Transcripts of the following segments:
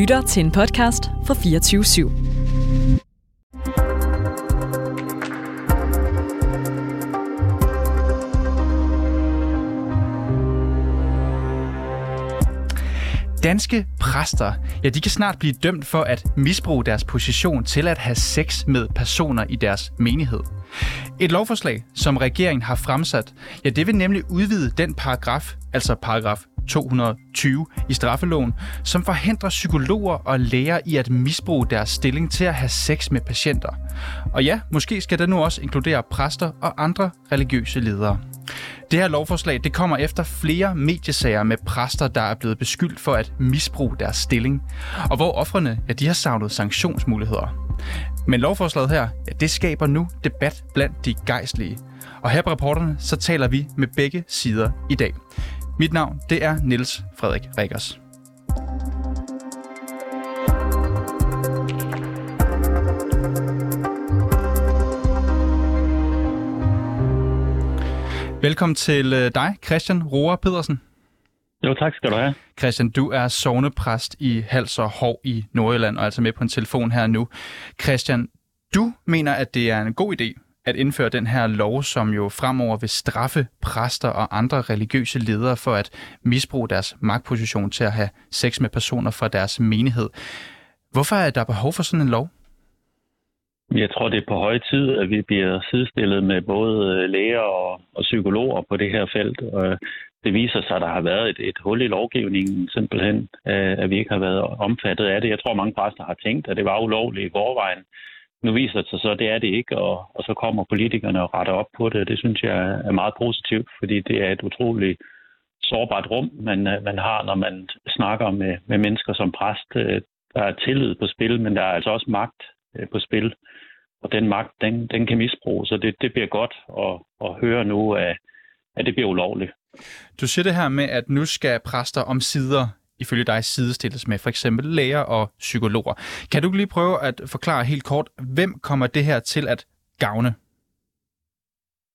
lytter til en podcast fra 24/7. Danske præster, ja, de kan snart blive dømt for at misbruge deres position til at have sex med personer i deres menighed. Et lovforslag, som regeringen har fremsat, ja, det vil nemlig udvide den paragraf, altså paragraf 220 i straffeloven, som forhindrer psykologer og læger i at misbruge deres stilling til at have sex med patienter. Og ja, måske skal det nu også inkludere præster og andre religiøse ledere. Det her lovforslag, det kommer efter flere mediesager med præster, der er blevet beskyldt for at misbruge deres stilling, og hvor ofrene, ja, de har savnet sanktionsmuligheder. Men lovforslaget her, ja, det skaber nu debat blandt de gejstlige. Og her på Reporterne, så taler vi med begge sider i dag. Mit navn, det er Niels Frederik Rickers. Velkommen til dig, Christian Roar Pedersen. Jo, tak skal du have. Christian, du er sognepræst i Hals og Hou i Nordjylland, og altså med på en telefon her nu. Christian, du mener, at det er en god idé at indføre den her lov, som jo fremover vil straffe præster og andre religiøse ledere for at misbruge deres magtposition til at have sex med personer fra deres menighed. Hvorfor er der behov for sådan en lov? Jeg tror, det er på høje tid, at vi bliver sidestillet med både læger og psykologer på det her felt. Det viser sig, at der har været et hul i lovgivningen, simpelthen, at vi ikke har været omfattet af det. Jeg tror, mange præster har tænkt, at det var ulovligt i forvejen. Nu viser det sig så, at det er det ikke, og så kommer politikerne og retter op på det. Det synes jeg er meget positivt, fordi det er et utroligt sårbart rum, man har, når man snakker med mennesker som præst. Der er tillid på spil, men der er altså også magt på spil. Og den magt, den kan misbruges, så det bliver godt at høre nu, at det bliver ulovligt. Du siger det her med, at nu skal præster omsider, ifølge dig, sidestilles med for eksempel læger og psykologer. Kan du lige prøve at forklare helt kort, hvem kommer det her til at gavne?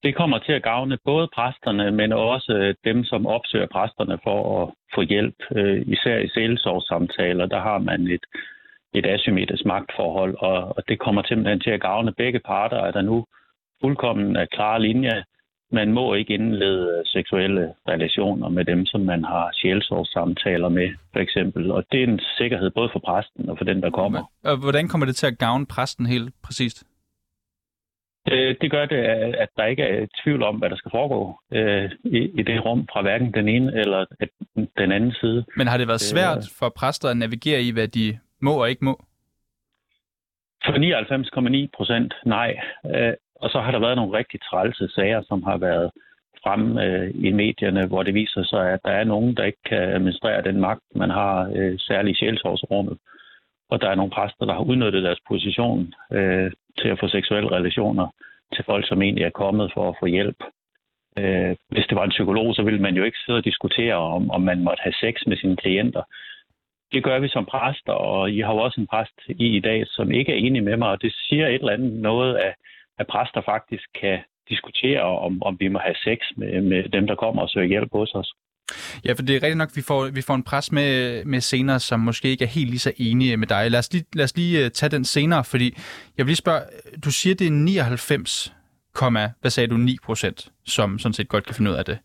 Det kommer til at gavne både præsterne, men også dem, som opsøger præsterne for at få hjælp. Især i sjælesorgssamtaler, der har man et asymmetrisk magtforhold, og det kommer simpelthen til at gavne begge parter, at der nu fuldkommen er klare linjer. Man må ikke indlede seksuelle relationer med dem, som man har sjælsorgssamtaler med, for eksempel. Og det er en sikkerhed både for præsten og for den, der kommer. Og hvordan kommer det til at gavne præsten helt præcist? Det gør det, at der ikke er tvivl om, hvad der skal foregå i det rum fra hverken den ene eller den anden side. Men har det været svært for præster at navigere i, hvad de må og ikke må? For 99,9% nej. Og så har der været nogle rigtig trælse sager, som har været fremme i medierne, hvor det viser sig, at der er nogen, der ikke kan administrere den magt, man har, særligt i sjælsorgsrummet. Og der er nogle præster, der har udnyttet deres position til at få seksuelle relationer til folk, som egentlig er kommet for at få hjælp. Hvis det var en psykolog, så ville man jo ikke sidde og diskutere, om man måtte have sex med sine klienter. Det gør vi som præster, og I har jo også en præst i dag, som ikke er enig med mig, og det siger et eller andet noget af, at præster faktisk kan diskutere, om vi må have sex med dem, der kommer og søger hjælp hos os. Ja, for det er rigtigt nok, at vi får en præst med senere, som måske ikke er helt lige så enige med dig. Lad os lige tage den senere, fordi jeg vil lige spørge, du siger, det er 9%, som sådan set godt kan finde ud af det.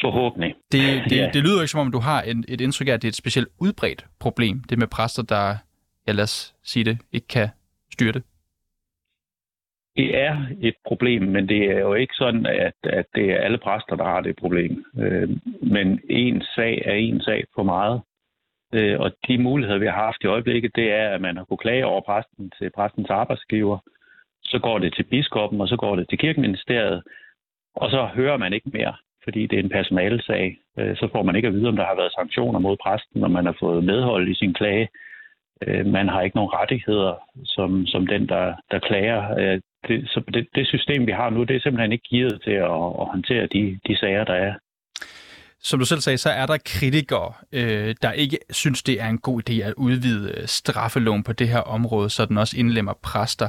Forhåbentlig. Det lyder jo ikke, som om du har et indtryk af, at det er et specielt udbredt problem, det med præster, der, ja, lad os sige det, ikke kan styre det. Det er et problem, men det er jo ikke sådan, at det er alle præster, der har det problem. Men en sag er en sag for meget. Og de muligheder, vi har haft i øjeblikket, det er, at man har kunnet klage over præsten til præstens arbejdsgiver. Så går det til biskoppen, og så går det til kirkeministeriet. Og så hører man ikke mere, fordi det er en personalesag. Så får man ikke at vide, om der har været sanktioner mod præsten, og man har fået medhold i sin klage. Man har ikke nogen rettigheder som den, der klager. Det system, vi har nu, det er simpelthen ikke givet til at håndtere de sager, der er. Som du selv sagde, så er der kritikere, der ikke synes, det er en god idé at udvide straffeloven på det her område, så den også indlemmer præster.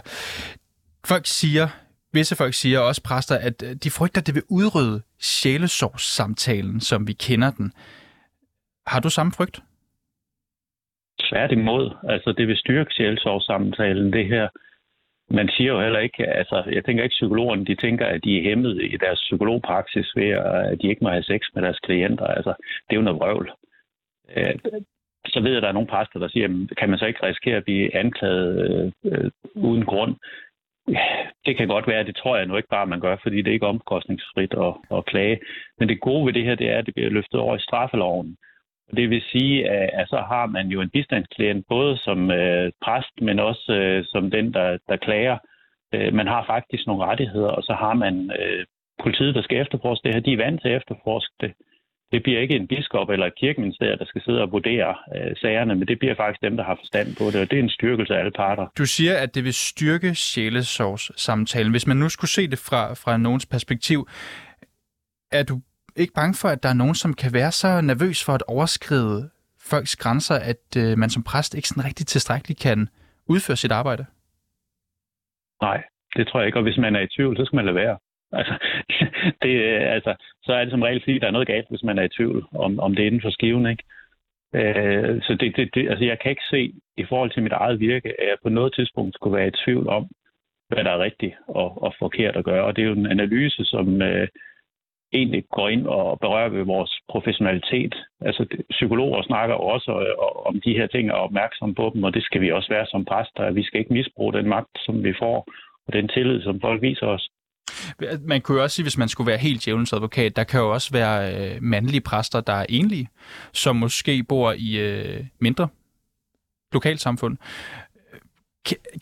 Visse folk siger også præster, at de frygter, at det vil udrydde sjælesorgssamtalen, som vi kender den. Har du samme frygt? Tværtimod, altså det vil styrke sjælsorgssamtalen, det her. Man siger jo heller ikke, altså jeg tænker ikke psykologerne, de tænker, at de er hæmmet i deres psykologpraksis ved, at de ikke må have sex med deres klienter. Altså, det er jo noget vrøvl. Så ved jeg, at der er nogle præster, der siger, jamen, kan man så ikke risikere at blive anklaget uden grund? Det kan godt være, det tror jeg nu ikke bare, man gør, fordi det er ikke omkostningsfrit at klage. Men det gode ved det her, det er, at det bliver løftet over i straffeloven. Det vil sige, at så har man jo en bistandsklient, både som præst, men også som den, der klager. Man har faktisk nogle rettigheder, og så har man politiet, der skal efterforske det her. De er vant til at efterforske det. Det bliver ikke en biskop eller et kirkeminister, der skal sidde og vurdere sagerne, men det bliver faktisk dem, der har forstand på det, og det er en styrkelse af alle parter. Du siger, at det vil styrke sjælesorgssamtalen. Hvis man nu skulle se det fra nogens perspektiv, er du ikke bange for, at der er nogen, som kan være så nervøs for at overskride folks grænser, at man som præst ikke sådan rigtig tilstrækkeligt kan udføre sit arbejde? Nej, det tror jeg ikke, og hvis man er i tvivl, så skal man lade være. Altså, så er det som regel, fordi der er noget galt, hvis man er i tvivl om det er inden for skiven, ikke? Så altså, jeg kan ikke se i forhold til mit eget virke, at jeg på noget tidspunkt skulle være i tvivl om, hvad der er rigtigt og forkert at gøre. Og det er jo en analyse, som egentlig går ind og berører ved vores professionalitet. Altså psykologer snakker også om de her ting og er opmærksomme på dem, og det skal vi også være som præster. Vi skal ikke misbruge den magt, som vi får, og den tillid, som folk viser os. Man kunne jo også sige, hvis man skulle være helt djævelens advokat, der kan jo også være mandlige præster, der er enlige, som måske bor i mindre lokalsamfund.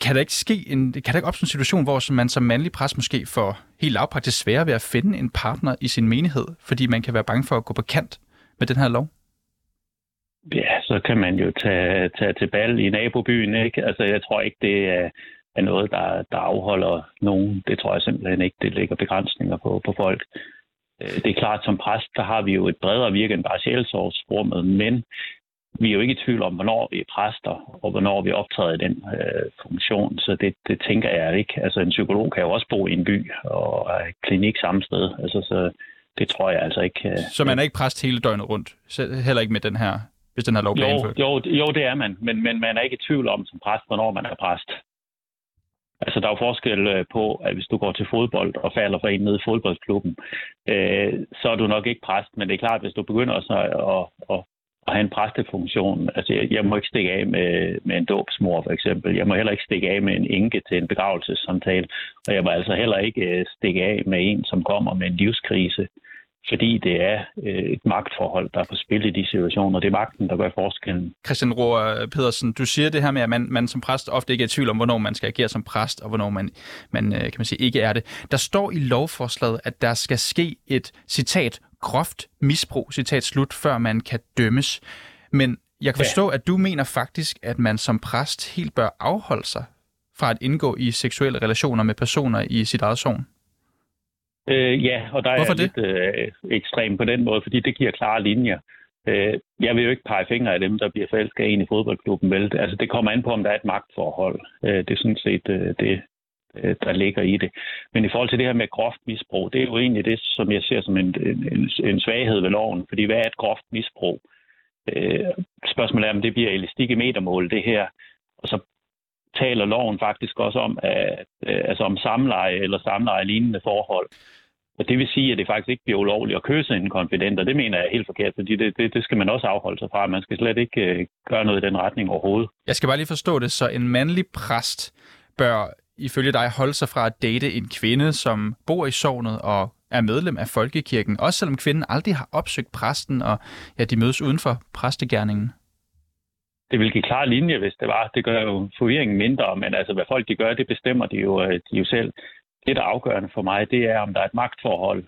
Kan der ikke opstå en situation, hvor man som mandlig præst måske får helt lavpraktisk svære ved at finde en partner i sin menighed, fordi man kan være bange for at gå på kant med den her lov? Ja, så kan man jo tage til bal i nabobyen, ikke? Altså, jeg tror ikke, det er noget, der afholder nogen. Det tror jeg simpelthen ikke, det lægger begrænsninger på folk. Det er klart, som præst, der har vi jo et bredere virke end bare sjælsorgsrummet, men vi er jo ikke i tvivl om, hvornår vi er præster, og hvornår vi optræder i den funktion, så det tænker jeg ikke. Altså, en psykolog kan jo også bo i en by og en klinik samme sted, altså, så det tror jeg altså ikke. Så man er ikke præst hele døgnet rundt, heller ikke med den her, hvis den her lov bliver indført? Jo, det er man, men man er ikke i tvivl om som præst, hvornår man er præst. Altså, der er jo forskel på, at hvis du går til fodbold og falder for en nede i fodboldklubben, så er du nok ikke præst, men det er klart, at hvis du begynder så at have en præstefunktion, altså jeg må ikke stikke af med en dåbsmor for eksempel, jeg må heller ikke stikke af med en enke til en begravelsessamtale, og jeg må altså heller ikke stikke af med en, som kommer med en livskrise, fordi det er et magtforhold, der er på spil i de situationer. Det er magten, der gør forskellen. Christian Roar Pedersen, du siger det her med, at man som præst ofte ikke er i tvivl om, hvornår man skal agere som præst, og hvornår man kan man sige, ikke er det. Der står i lovforslaget, at der skal ske et, citat, groft misbrug, citat slut, før man kan dømmes. Men jeg kan forstå, at du mener faktisk, at man som præst helt bør afholde sig fra at indgå i seksuelle relationer med personer i sit eget sogn. Ja, og der Hvorfor er det? Lidt ekstrem på den måde, fordi det giver klare linjer. Jeg vil jo ikke pege fingre af dem, der bliver forelsket af en i fodboldklubben. Vel? Altså, det kommer an på, om der er et magtforhold. Det er sådan set det, der ligger i det. Men i forhold til det her med groft misbrug, det er jo egentlig det, som jeg ser som en svaghed ved loven. Fordi hvad er et groft misbrug? Spørgsmålet er, om det bliver elastik i metermål, det her. Og så taler loven faktisk også om, altså om samleje eller samleje-lignende forhold. Og det vil sige, at det faktisk ikke bliver ulovligt at kysse en konfident, og det mener jeg er helt forkert, fordi det skal man også afholde sig fra. Man skal slet ikke gøre noget i den retning overhovedet. Jeg skal bare lige forstå det, så en mandlig præst bør ifølge dig holde sig fra at date en kvinde, som bor i sognet og er medlem af folkekirken, også selvom kvinden aldrig har opsøgt præsten, og ja, de mødes uden for præstegerningen. Det vil give klare linje, hvis det var. Det gør jo forvirringen mindre, men altså, hvad folk de gør, det bestemmer de jo selv. Det, der er afgørende for mig, det er, om der er et magtforhold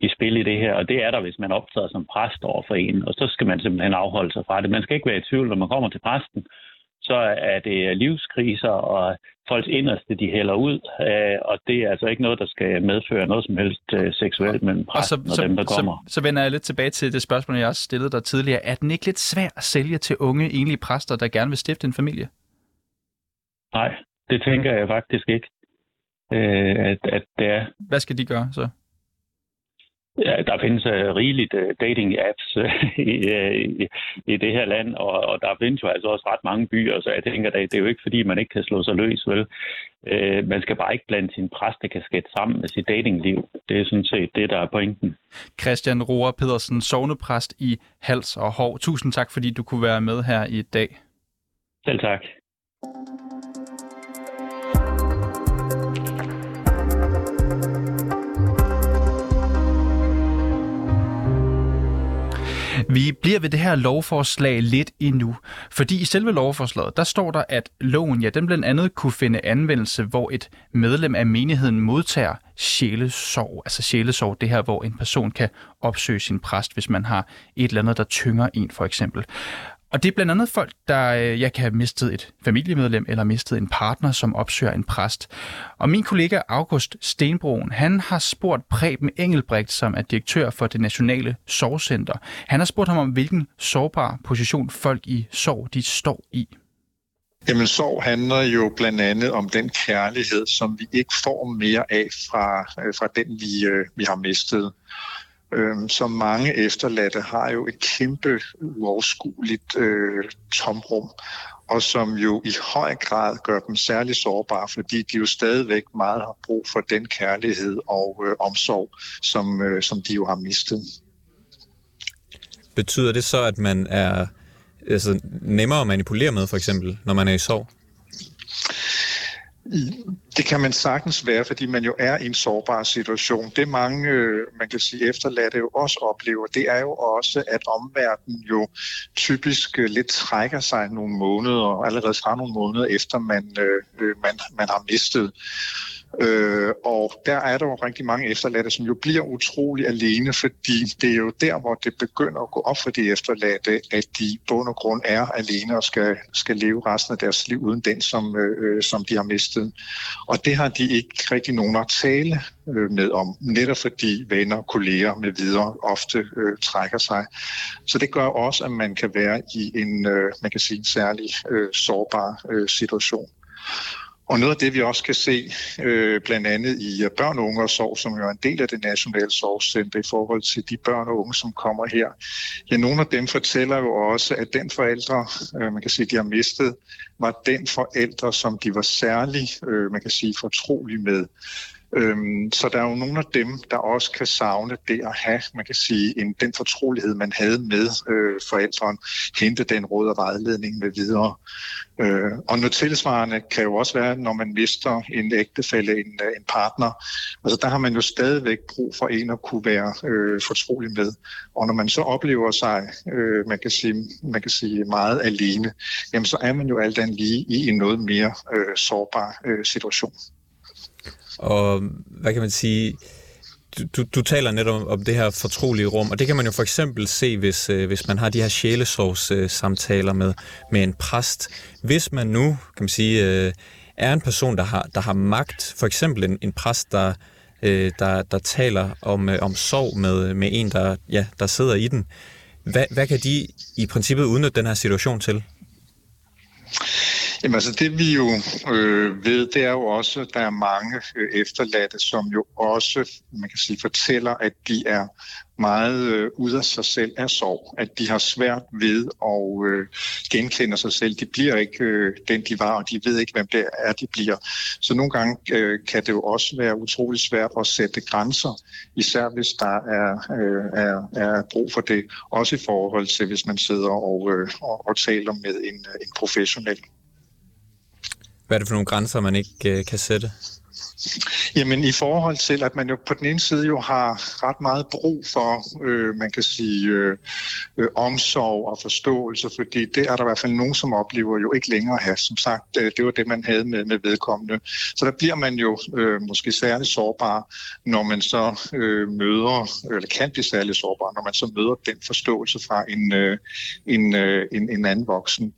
i spil i det her, og det er der, hvis man optræder som præst over for en, og så skal man simpelthen afholde sig fra det. Man skal ikke være i tvivl, når man kommer til præsten, så er det livskriser, og folks inderste, de hælder ud, og det er altså ikke noget, der skal medføre noget som helst seksuelt mellem præsten og dem, der kommer. Så vender jeg lidt tilbage til det spørgsmål, jeg også stillede dig tidligere. Er den ikke lidt svær at sælge til unge, enlige præster, der gerne vil stifte en familie? Nej, det tænker jeg faktisk ikke, at det er. Hvad skal de gøre så? Ja, der findes rigeligt dating-apps i det her land, og der findes jo altså også ret mange byer, så jeg tænker, det er jo ikke fordi, man ikke kan slå sig løs, vel? Man skal bare ikke blande sin præstekasket sammen med sit datingliv. Det er sådan set det, der er pointen. Christian Roar Pedersen, sognepræst i Hals og Hou. Tusind tak, fordi du kunne være med her i dag. Selv tak. Vi bliver ved det her lovforslag lidt endnu, fordi i selve lovforslaget, der står der, at loven, ja, den blandt andet kunne finde anvendelse, hvor et medlem af menigheden modtager sjælesorg. Altså sjælesorg, det her, hvor en person kan opsøge sin præst, hvis man har et eller andet, der tynger en, for eksempel. Og det er blandt andet folk, der kan have mistet et familiemedlem eller mistet en partner, som opsøger en præst. Og min kollega August Stenbroen, han har spurgt Preben Engelbrekt, som er direktør for Det Nationale Sorgcenter. Han har spurgt ham om, hvilken sårbar position folk i sorg, de står i. Jamen, sorg handler jo blandt andet om den kærlighed, som vi ikke får mere af fra den, vi har mistet. Så mange efterladte har jo et kæmpe uoverskueligt tomrum, og som jo i høj grad gør dem særlig sårbare, fordi de jo stadigvæk meget har brug for den kærlighed og omsorg, som de jo har mistet. Betyder det så, at man er nemmere at manipulere med, for eksempel, når man er i sorg? Det kan man sagtens være, fordi man jo er i en sårbar situation. Det mange, man kan sige, efterladte jo også oplever, det er jo også, at omverdenen jo typisk lidt trækker sig nogle måneder, allerede fra nogle måneder efter, man har mistet. Og der er der jo rigtig mange efterladte, som jo bliver utrolig alene, fordi det er jo der, hvor det begynder at gå op for de efterladte, at de bund og grund er alene og skal leve resten af deres liv uden den, som de har mistet. Og det har de ikke rigtig nogen at tale med om, netop fordi venner, kolleger med videre ofte trækker sig. Så det gør også, at man kan være i en særlig sårbar situation. Og noget af det, vi også kan se, blandt andet i børn, unge og sorg, som jo er en del af Det Nationale Sorgcenter i forhold til de børn og unge, som kommer her. Ja, nogle af dem fortæller jo også, at den forældre, de har mistet, var den forældre, som de var særlig, fortrolige med. Så der er jo nogle af dem, der også kan savne det at have, den fortrolighed, man havde med forældrene, hente den råd og vejledning med videre. Og noget tilsvarende kan jo også være, når man mister en ægtefælle, en partner. Altså der har man jo stadigvæk brug for en at kunne være fortrolig med. Og når man så oplever sig, meget alene, jamen så er man jo alt andet lige i en noget mere sårbar situation. Og hvad kan man sige, du taler netop om det her fortrolige rum, og det kan man jo for eksempel se, hvis man har de her sjælesorgssamtaler med en præst. Hvis man nu, kan man sige, er en person, der har magt, for eksempel en præst, der taler om sorg med en, der sidder i den, hvad kan de i princippet udnytte den her situation til? Jamen altså det vi jo ved, det er jo også, at der er mange efterladte, som jo også, fortæller, at de er meget ude af sig selv af sorg. At de har svært ved at genkende sig selv. De bliver ikke den, de var, og de ved ikke, hvem det er, de bliver. Så nogle gange kan det jo også være utrolig svært at sætte grænser, især hvis der er brug for det. Også i forhold til, hvis man sidder og taler med en professionel. Hvad er det for nogle grænser, man ikke kan sætte? Jamen i forhold til, at man jo på den ene side jo har ret meget brug for, omsorg og forståelse, fordi det er der i hvert fald nogen, som oplever jo ikke længere at have. Som sagt, det var det, man havde med vedkommende. Så der bliver man jo måske særlig sårbar, når man så kan blive særlig sårbar, når man så møder den forståelse fra en anden voksen.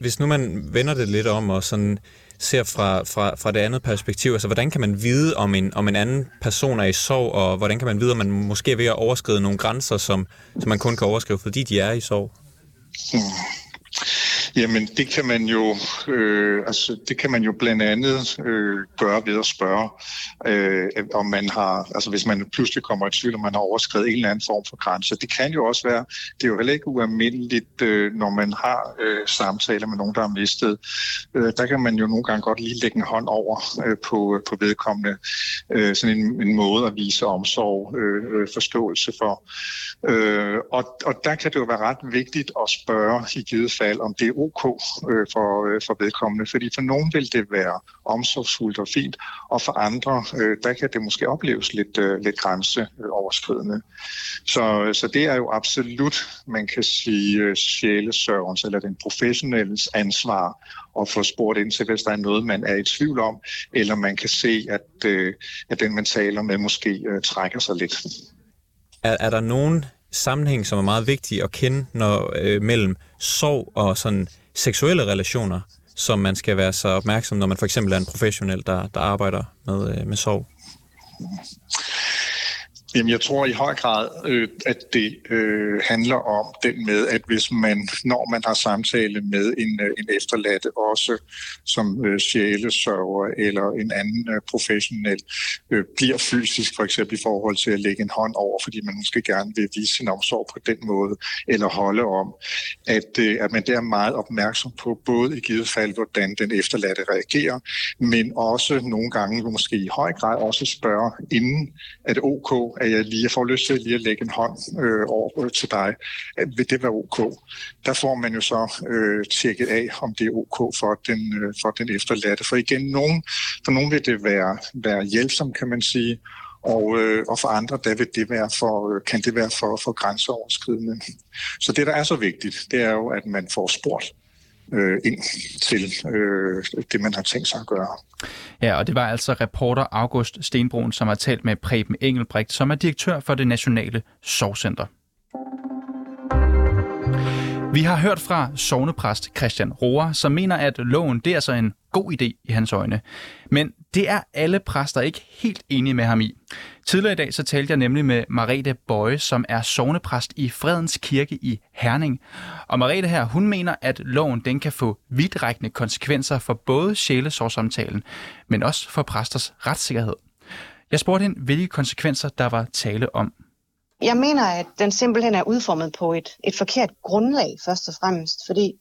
Hvis nu man vender det lidt om og sådan ser fra det andet perspektiv, altså hvordan kan man vide, om en anden person er i sorg, og hvordan kan man vide, om man måske er ved at overskride nogle grænser, som man kun kan overskride, fordi de er i sorg? Jamen det kan man jo, blandt andet gøre ved at spørge, om man har, altså hvis man pludselig kommer i tvivl, om man har overskredet en eller anden form for grænse. Det kan jo også være, det er jo heller ikke ualmindeligt, når man har samtaler med nogen, der har mistet. Der kan man jo nogle gange godt lige lægge en hånd over på vedkommende, sådan en måde at vise omsorg, forståelse for. Og der kan det jo være ret vigtigt at spørge i givet fald, om det er ok for vedkommende. Fordi for nogen vil det være omsorgsfuldt og fint, og for andre, der kan det måske opleves lidt grænseoverskridende. Så det er jo absolut, man kan sige, sjælesørgens eller den professionelles ansvar at få spurgt ind til, hvis der er noget, man er i tvivl om, eller man kan se, at den, man taler med, måske trækker sig lidt. Er der nogen sammenhæng, som er meget vigtig at kende mellem sorg og sådan seksuelle relationer, som man skal være så opmærksom, når man for eksempel er en professionel, der arbejder med sorg? Jamen, jeg tror i høj grad, at det handler om den med, at hvis man, når man har samtale med en efterladte, også som sjælesørger eller en anden professionel, bliver fysisk for eksempel i forhold til at lægge en hånd over, fordi man måske gerne vil vise sin omsorg på den måde, eller holde om, at man der er meget opmærksom på, både i givet fald, hvordan den efterladte reagerer, men også nogle gange måske i høj grad også spørge, inden at OK, at jeg får lyst til lige at lægge en hånd over til dig. Vil det være ok? Der får man jo så tjekket af, om det er ok for den efterladte. For igen, for nogen vil det være hjælpsom, kan man sige, og for andre der vil det være for grænseoverskridende. Så det, der er så vigtigt, det er jo, at man får spurgt ind til det, man har tænkt sig at gøre. Ja, og det var altså reporter August Stenbroen, som har talt med Preben Engelbrekt, som er direktør for Det Nationale Sorgcenter. Vi har hørt fra sognepræst Christian Roar, som mener, at loven det er altså en god idé i hans øjne. Men det er alle præster ikke helt enige med ham i. Tidligere i dag så talte jeg nemlig med Merete Bøye, som er sognepræst i Fredens Kirke i Herning. Og Merete her, hun mener, at loven den kan få vidtrækkende konsekvenser for både sjælesorgssamtalen, men også for præsters retssikkerhed. Jeg spurgte hende, hvilke konsekvenser der var tale om. Jeg mener, at den simpelthen er udformet på et forkert grundlag, først og fremmest, fordi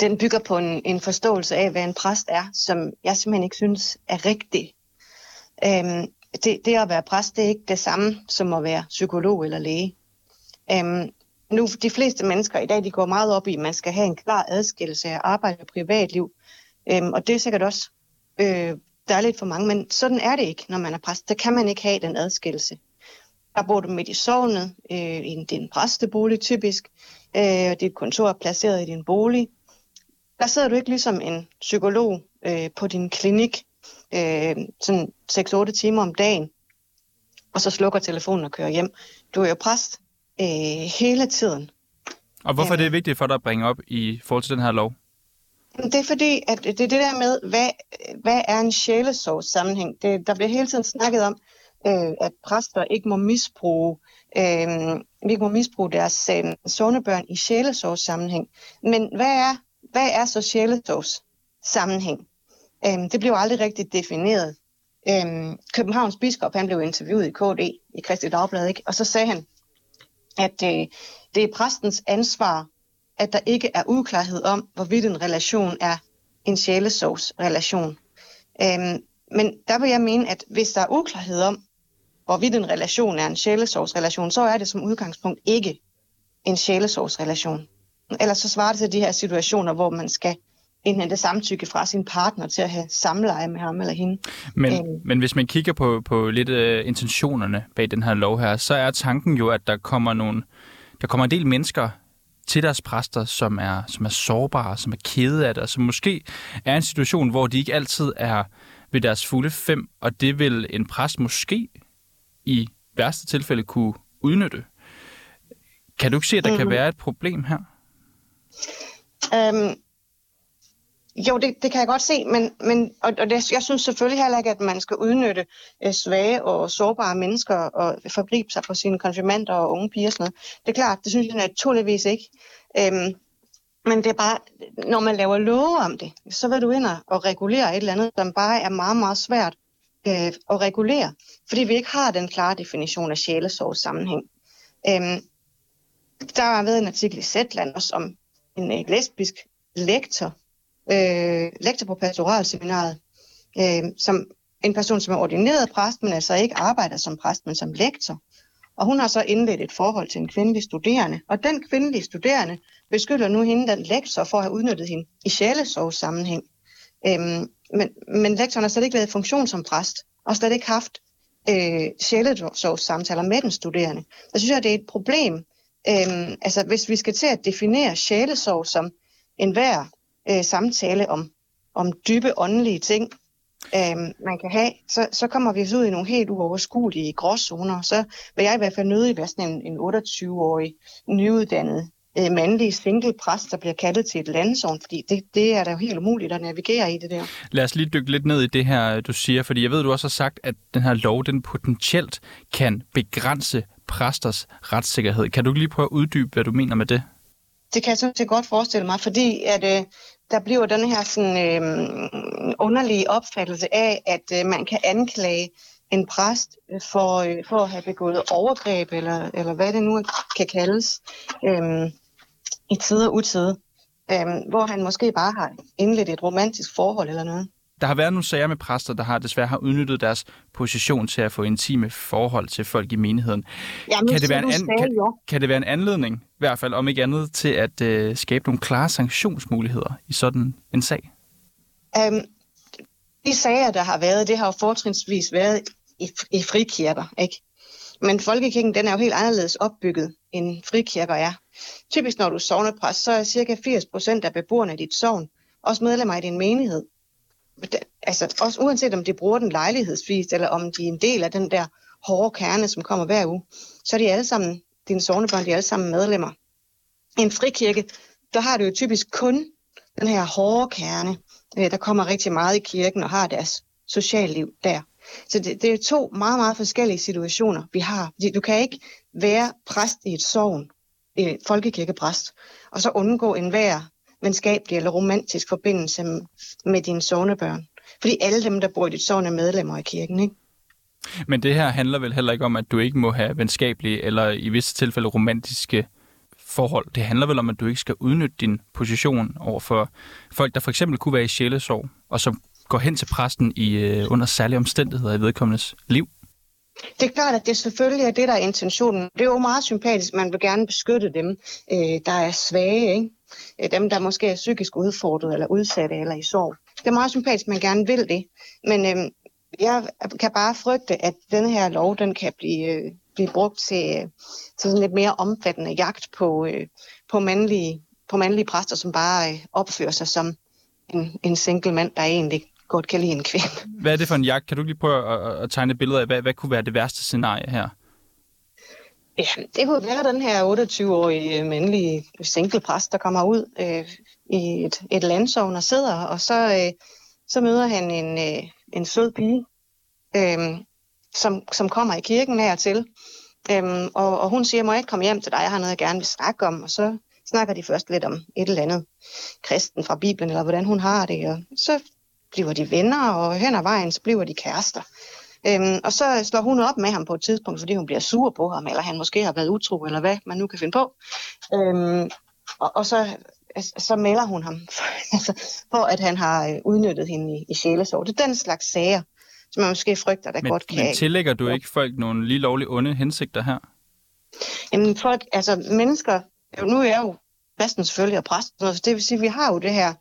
den bygger på en forståelse af, hvad en præst er, som jeg simpelthen ikke synes er rigtig. Det at være præst, det er ikke det samme som at være psykolog eller læge. Nu de fleste mennesker i dag, de går meget op i, at man skal have en klar adskillelse af arbejde og privatliv, og det er sikkert også dejligt for mange, men sådan er det ikke, når man er præst. Der kan man ikke have den adskillelse. Der bor du midt i sognet, det er en præstebolig typisk, dit kontor er placeret i din bolig. Der sidder du ikke ligesom en psykolog på din klinik, sådan 6-8 timer om dagen, og så slukker telefonen og kører hjem. Du er jo præst hele tiden. Og hvorfor er det vigtigt for dig at bringe op i forhold til den her lov? Det er fordi, at det der med, hvad er en sjælesorgssammenhæng? Der bliver hele tiden snakket om, at præster ikke må misbruge deres sognebørn i sjælesorgssammenhæng. Men hvad er så sjælesorgssammenhæng? Det blev aldrig rigtigt defineret. Københavns biskop, han blev interviewet i KD, i Kristelig Dagblad, ikke? Og så sagde han, at det er præstens ansvar, at der ikke er uklarhed om, hvorvidt en relation er en sjælesorgsrelation. Men der vil jeg mene, at hvis der er uklarhed om, hvorvidt en relation er en sjælesorgsrelation, så er det som udgangspunkt ikke en sjælesorgsrelation. Ellers så svarer det til de her situationer, hvor man skal indhente samtykke fra sin partner til at have samleje med ham eller hende. Men hvis man kigger på lidt intentionerne bag den her lov her, så er tanken jo, at der kommer en del mennesker til deres præster, som er sårbare, som er kede af det, og som måske er en situation, hvor de ikke altid er ved deres fulde 5, og det vil en præst måske i værste tilfælde kunne udnytte. Kan du ikke se, at der kan være et problem her? Jo, det kan jeg godt se, men jeg synes selvfølgelig heller ikke, at man skal udnytte svage og sårbare mennesker og forgribe sig på sine konfirmander og unge piger og sådan noget. Det er klart, det synes jeg naturligvis ikke. Men det er bare, når man laver love om det, så vil du ind og regulere et eller andet, som bare er meget, meget svært at regulere. Fordi vi ikke har den klare definition af sjælesorgssammenhæng. Der har været en artikel i Zetland også om en lesbisk lektor på pastoralseminaret, som en person, som er ordineret præst, men altså ikke arbejder som præst, men som lektor. Og hun har så indledt et forhold til en kvindelig studerende. Og den kvindelige studerende beskylder nu hende, den lektor, for at have udnyttet hende i sjælesorgssammenhæng. Men lektoren har slet ikke lavet funktion som præst, og slet ikke haft sjælesorgssamtaler med den studerende. Der synes jeg, det er et problem. Altså, hvis vi skal til at definere sjælesorg som enhver samtale om dybe åndelige ting, man kan have, så kommer vi ud i nogle helt uoverskuelige gråzoner. Så vil jeg i hvert fald nødig være sådan en 28-årig nyuddannet mandlig single præst, der bliver kaldet til et landsogn, fordi det er da jo helt umuligt at navigere i det der. Lad os lige dykke lidt ned i det her, du siger, fordi jeg ved, du også har sagt, at den her lov, den potentielt kan begrænse præsters retssikkerhed. Kan du lige prøve at uddybe, hvad du mener med det? Det kan jeg sådan set godt forestille mig, fordi at der bliver den her sådan, underlige opfattelse af, at man kan anklage en præst for at have begået overgreb, eller hvad det nu kan kaldes, i tide og utide, hvor han måske bare har indledt et romantisk forhold eller noget. Der har været nogle sager med præster, der har desværre har udnyttet deres position til at få intime forhold til folk i menigheden. Jamen, kan det være en anledning, i hvert fald om ikke andet, til at skabe nogle klare sanktionsmuligheder i sådan en sag? De sager, der har været, det har jo fortrinsvis været i frikirker, ikke? Men folkekirken, den er jo helt anderledes opbygget, end frikirker er. Typisk, når du er sognepræst, så er cirka 80% af beboerne i dit sogn også medlemmer i din menighed. Altså også uanset om de bruger den lejlighedsvis, eller om de er en del af den der hårde kerne, som kommer hver uge, så er de alle sammen, dine sognebørn, de er alle sammen medlemmer. I en frikirke, der har du jo typisk kun den her hårde kerne, der kommer rigtig meget i kirken og har deres socialliv der. Så det er to meget, meget forskellige situationer, vi har. Du kan ikke være præst i et sogn, folkekirkepræst, og så undgå enhver venskabelig eller romantisk forbindelse med dine sognebørn. Fordi alle dem, der bor i dit sogn, er medlemmer i kirken, ikke? Men det her handler vel heller ikke om, at du ikke må have venskabelige eller i visse tilfælde romantiske forhold. Det handler vel om, at du ikke skal udnytte din position overfor folk, der for eksempel kunne være i sjælesorg, og som går hen til præsten under særlige omstændigheder i vedkommendes liv. Det er klart, at det selvfølgelig er det, der er intentionen. Det er jo meget sympatisk, man vil gerne beskytte dem, der er svage, ikke? Dem, der måske er psykisk udfordret eller udsatte eller i sorg. Det er meget sympatisk, man gerne vil det. Men jeg kan bare frygte, at den her lov, den kan blive brugt til sådan lidt mere omfattende jagt på mandlige præster, som bare opfører sig som en single mand, der egentlig godt kan lide en kvinde. Hvad er det for en jagt? Kan du lige prøve at tegne et billede af, hvad kunne være det værste scenarie her? Ja, det kunne være den her 28-årige mandlige single præst, der kommer ud i et landsogn og sidder, og så møder han en sød pige, som kommer i kirken her til. Og hun siger, må jeg ikke komme hjem til dig, jeg har noget, jeg gerne vil snakke om. Og så snakker de først lidt om et eller andet kristen fra Bibelen, eller hvordan hun har det. Og så bliver de venner, og hen ad vejen, så bliver de kærester. Og så slår hun op med ham på et tidspunkt, fordi hun bliver sur på ham, eller han måske har været utro, eller hvad man nu kan finde på. Og så melder hun ham for, at han har udnyttet hende i sjælesorg. Det er den slags sager, som man måske frygter, der godt kan. Men tillægger du ikke folk nogle lige lovligt onde hensigter her? Jamen folk, altså mennesker, nu er jeg jo præsten selvfølgelig og præsten, så det vil sige, at vi har jo det her,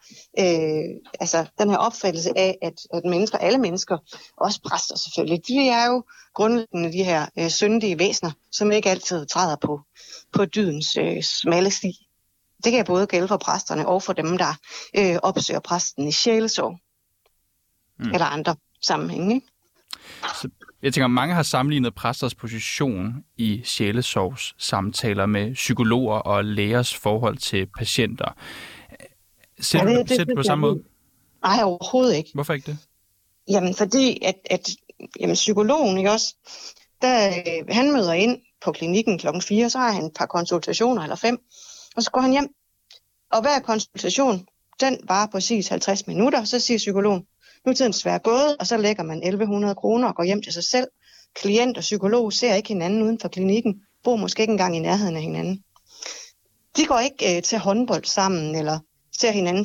den her opfattelse af, at mennesker, alle mennesker, også præster selvfølgelig, de er jo grundlæggende de her syndige væsener, som ikke altid træder på dydens smalle sti. Det kan både gælde for præsterne og for dem, der opsøger præsten i sjælesorg eller andre sammenhænge, ikke? Så jeg tænker, mange har sammenlignet præsters position i sjælesorgssamtaler med psykologer og lægers forhold til patienter. Sætter ja, du på samme måde? Nej, overhovedet ikke. Hvorfor ikke det? Jamen, fordi at psykologen også, han møder ind på klinikken kl. 4, så har han et par konsultationer eller 5, og så går han hjem. Og hver konsultation, den varer præcis 50 minutter, så siger psykologen, nu er tiden svær gået, og så lægger man 1100 kroner og går hjem til sig selv. Klient og psykolog ser ikke hinanden uden for klinikken, bor måske ikke engang i nærheden af hinanden. De går ikke til håndbold sammen, eller ser hinanden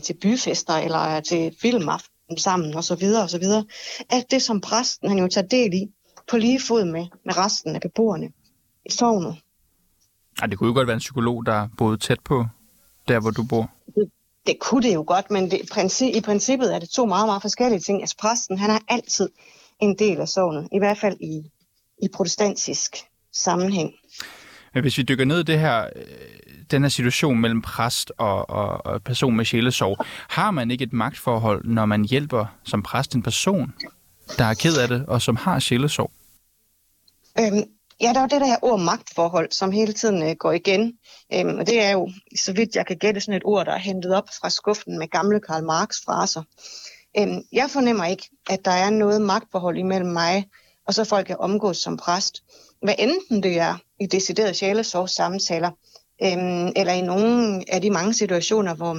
til byfester, eller til filmaften sammen, osv. Alt det, som præsten han jo tager del i, på lige fod med resten af beboerne i sognet. Ja, det kunne jo godt være en psykolog, der boede tæt på der, hvor du bor. Det kunne det jo godt, men i princippet er det to meget, meget forskellige ting. Altså præsten, han er altid en del af sognet, i hvert fald i protestantisk sammenhæng. Men hvis vi dykker ned i den her situation mellem præst og person med sjælesorg, har man ikke et magtforhold, når man hjælper som præst en person, der er ked af det, og som har sjælesorg? Ja, der er jo det der ord magtforhold, som hele tiden går igen. Og det er jo, så vidt jeg kan gætte, sådan et ord, der er hentet op fra skuffen med gamle Karl Marx fraser. Jeg fornemmer ikke, at der er noget magtforhold imellem mig, og så folk, jeg omgås som præst. Hvad enten det er i deciderede sjælesorgssamtaler, eller i nogle af de mange situationer, hvor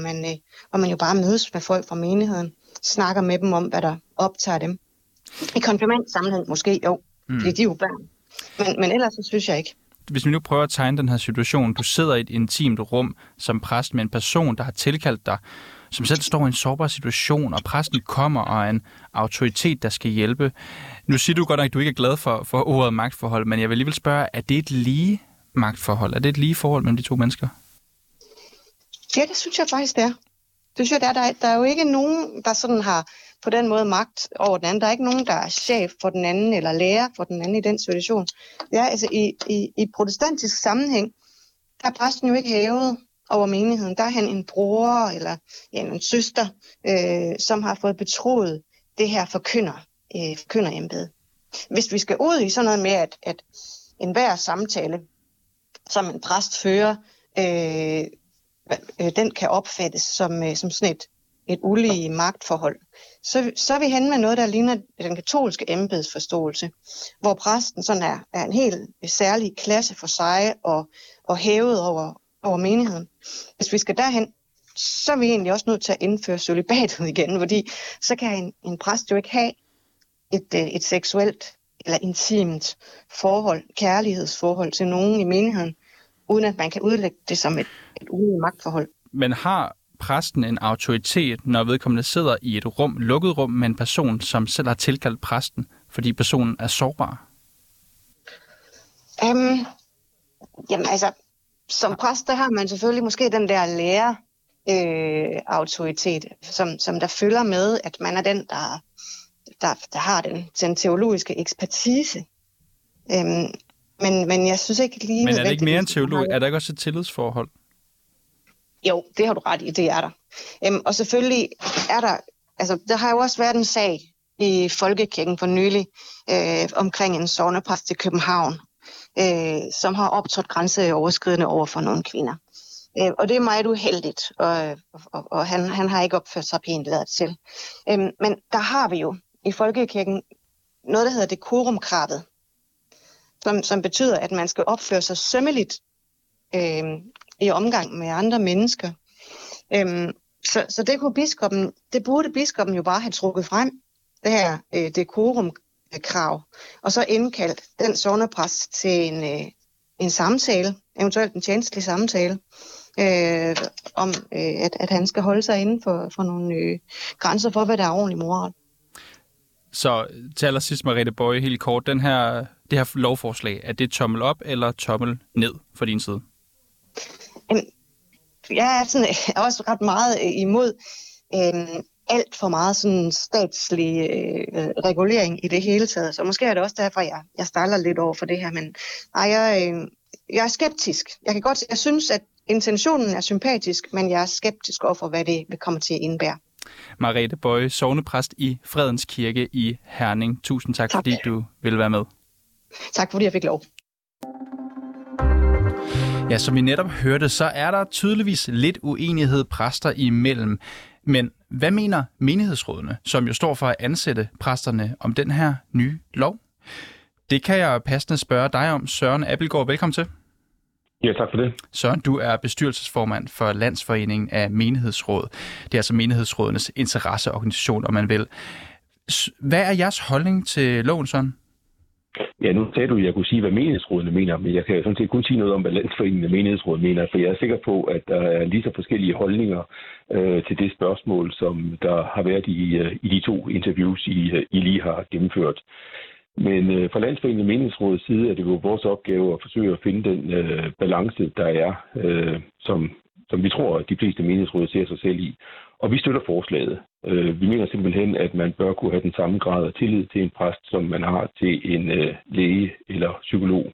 man jo bare mødes med folk fra menigheden, snakker med dem om, hvad der optager dem. I konfirmandsammenhæng måske, jo. Mm. Fordi de er jo børn. Men ellers så synes jeg ikke. Hvis vi nu prøver at tegne den her situation, du sidder i et intimt rum som præst med en person, der har tilkaldt dig, som selv står i en sårbar situation, og præsten kommer og er en autoritet, der skal hjælpe. Nu siger du godt nok, at du ikke er glad for ordet magtforhold, men jeg vil alligevel spørge, er det et lige magtforhold? Er det et lige forhold mellem de to mennesker? Ja, det synes jeg faktisk, det er. Det synes jeg, der er jo ikke nogen, der sådan har på den måde magt over den anden. Der er ikke nogen, der er chef for den anden, eller lærer for den anden i den situation. Ja, altså i protestantisk sammenhæng, der er præsten jo ikke hævet over menigheden. Der er han en bror eller en søster, som har fået betroet det her forkynderembede. Hvis vi skal ud i sådan noget med, at enhver samtale, som en præst fører, den kan opfattes som sådan et ulige magtforhold, så er vi henne med noget, der ligner den katolske embedsforståelse, hvor præsten sådan er en helt særlig klasse for sig og hævet over menigheden. Hvis vi skal derhen, så er vi egentlig også nødt til at indføre cølibatet igen, fordi så kan en præst jo ikke have et seksuelt eller intimt forhold, kærlighedsforhold til nogen i menigheden, uden at man kan udlægge det som et ulige magtforhold. Men har præsten en autoritet, når vedkommende sidder i et rum, lukket rum, med en person, som selv har tilkaldt præsten, fordi personen er sårbar? Jamen altså, som præst, der har man selvfølgelig måske den der lærer-autoritet, som der følger med, at man er den, der har den teologiske ekspertise. Men jeg synes ikke lige... Men er det ikke mere en teolog? Er der ikke også et tillidsforhold? Jo, det har du ret i, det er der. Og selvfølgelig er der... Altså, der har jo også været en sag i Folkekirken for nylig omkring en sognepræst i København, som har optrådt grænseoverskridende over for nogle kvinder. Og det er meget uheldigt, og han har ikke opført sig pænt ladet til. Men der har vi jo i Folkekirken noget, der hedder decorumkravet, som betyder, at man skal opføre sig sømmeligt i omgang med andre mennesker. Så det kunne biskoppen, det burde biskoppen jo bare have trukket frem, det her decorumkrav, og så indkaldt den sognepræst til en samtale, eventuelt en tjenestelig samtale, om at han skal holde sig inden for nogle grænser for, hvad der er ordentlig moral. Så til allersidst, Merete Bøye, helt kort, det her lovforslag, er det tommel op eller tommel ned for din side? Jeg er sådan, også ret meget imod alt for meget sådan statslig regulering i det hele taget. Så måske er det også derfor, jeg stejler lidt over for det her. Men jeg er skeptisk. Jeg synes, at intentionen er sympatisk, men jeg er skeptisk over for, hvad det vil komme til at indebære. Merete Bøye, sognepræst i Fredens Kirke i Herning. Tusind tak, fordi du ville være med. Tak, fordi jeg fik lov. Ja, som vi netop hørte, så er der tydeligvis lidt uenighed præster imellem. Men hvad mener menighedsrådene, som jo står for at ansætte præsterne, om den her nye lov? Det kan jeg passende spørge dig om, Søren Abildgaard. Velkommen til. Ja, tak for det. Søren, du er bestyrelsesformand for Landsforeningen af Menighedsråd. Det er altså menighedsrådenes interesseorganisation, om man vil. Hvad er jeres holdning til loven, Søren? Ja, nu sagde du, at jeg kunne sige, hvad menighedsrådene mener, men jeg kan jo sådan set kun sige noget om, hvad Landsforeningen af Menighedsråd mener, for jeg er sikker på, at der er lige så forskellige holdninger til det spørgsmål, som der har været i de to interviews, I lige har gennemført. Men fra Landsforeningen af Menighedsrådets side er det jo vores opgave at forsøge at finde den balance, der er, som vi tror, at de fleste menighedsråd ser sig selv i. Og vi støtter forslaget. Vi mener simpelthen, at man bør kunne have den samme grad af tillid til en præst, som man har til en læge eller psykolog.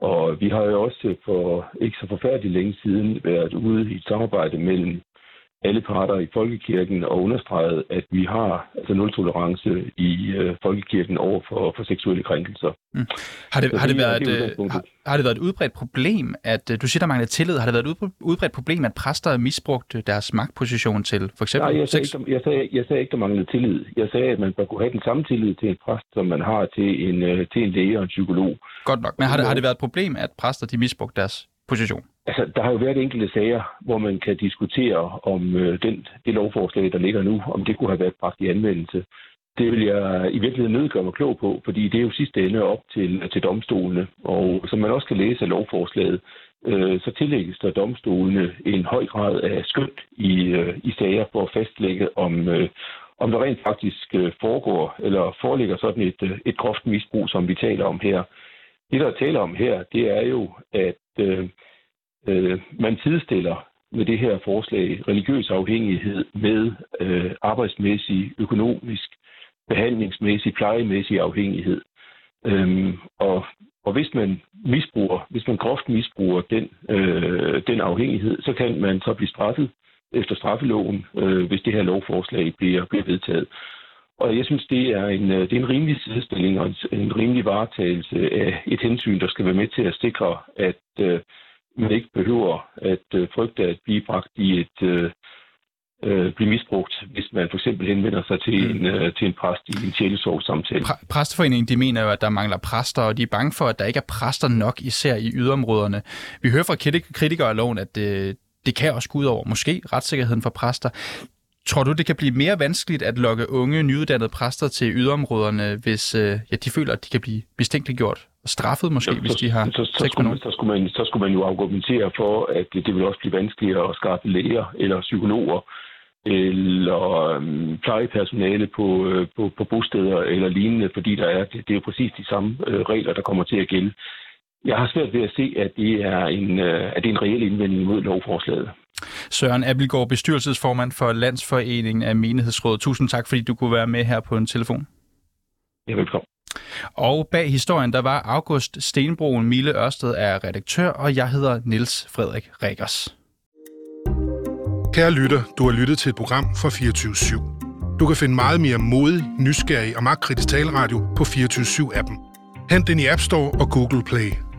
Og vi har jo også for ikke så forfærdeligt længe siden været ude i et samarbejde mellem alle parter i folkekirken og understreget, at vi har altså nul-tolerance i folkekirken over for seksuelle krænkelser. Mm. Har det været et udbredt problem, at du siger, der mangler tillid, har det været et udbredt problem, at præster misbrugte deres magtposition til for eksempel? Nej, jeg sagde ikke, der manglede tillid. Jeg sagde, at man bør kunne have den samme tillid til en præst, som man har til en læge og en psykolog. Godt nok, men har det været et problem, at præster de misbrugte deres position? Altså, der har jo været enkelte sager, hvor man kan diskutere, om det lovforslag, der ligger nu, om det kunne have været bragt i anvendelse. Det vil jeg i virkeligheden nødgøre mig klog på, fordi det er jo sidste ende op til domstolene. Og som man også kan læse af lovforslaget, så tillægges der domstolene en høj grad af skøn i sager for at fastlægge, om der rent faktisk foregår eller foreligger sådan et groft misbrug, som vi taler om her. Det, der taler om her, det er jo, at man sidestiller med det her forslag religiøs afhængighed med arbejdsmæssig, økonomisk, behandlingsmæssig, plejemæssig afhængighed. Og hvis man groft misbruger den afhængighed, så kan man så blive straffet efter straffeloven, hvis det her lovforslag bliver vedtaget. Og jeg synes, det er en rimelig sidestilling og en rimelig varetagelse af et hensyn, der skal være med til at sikre, at man ikke behøver at frygte at blive bragt i blive misbrugt, hvis man for eksempel henvender sig til en præst i en sjælesorgssamtale. Præsteforeningen, de mener jo, at der mangler præster, og de er bange for, at der ikke er præster nok, især i yderområderne. Vi hører fra kritikere af loven, at det kan også gå ud over måske retssikkerheden for præster. Tror du, det kan blive mere vanskeligt at lokke unge, nyuddannede præster til yderområderne, hvis de føler, at de kan blive mistænkeliggjort og straffet måske, hvis de har sex med nogen? Så skulle man jo argumentere for, at det vil også blive vanskeligere at skaffe læger eller psykologer eller plejepersonale på bosteder eller lignende, fordi det er jo præcis de samme regler, der kommer til at gælde. Jeg har svært ved at se, at det er en reel indvending mod lovforslaget. Søren Abildgaard, bestyrelsesformand for Landsforeningen af Menighedsråd. Tusind tak, fordi du kunne være med her på en telefon. Ja, velkommen. Og bag historien, der var August Stenbroen, Mille Ørsted er redaktør, og jeg hedder Niels Frederik Rickers. Kære lytter, du har lyttet til et program fra 24/7. Du kan finde meget mere modig, nysgerrig og magtkritisk taleradio på 24/7-appen. Hent den i App Store og Google Play.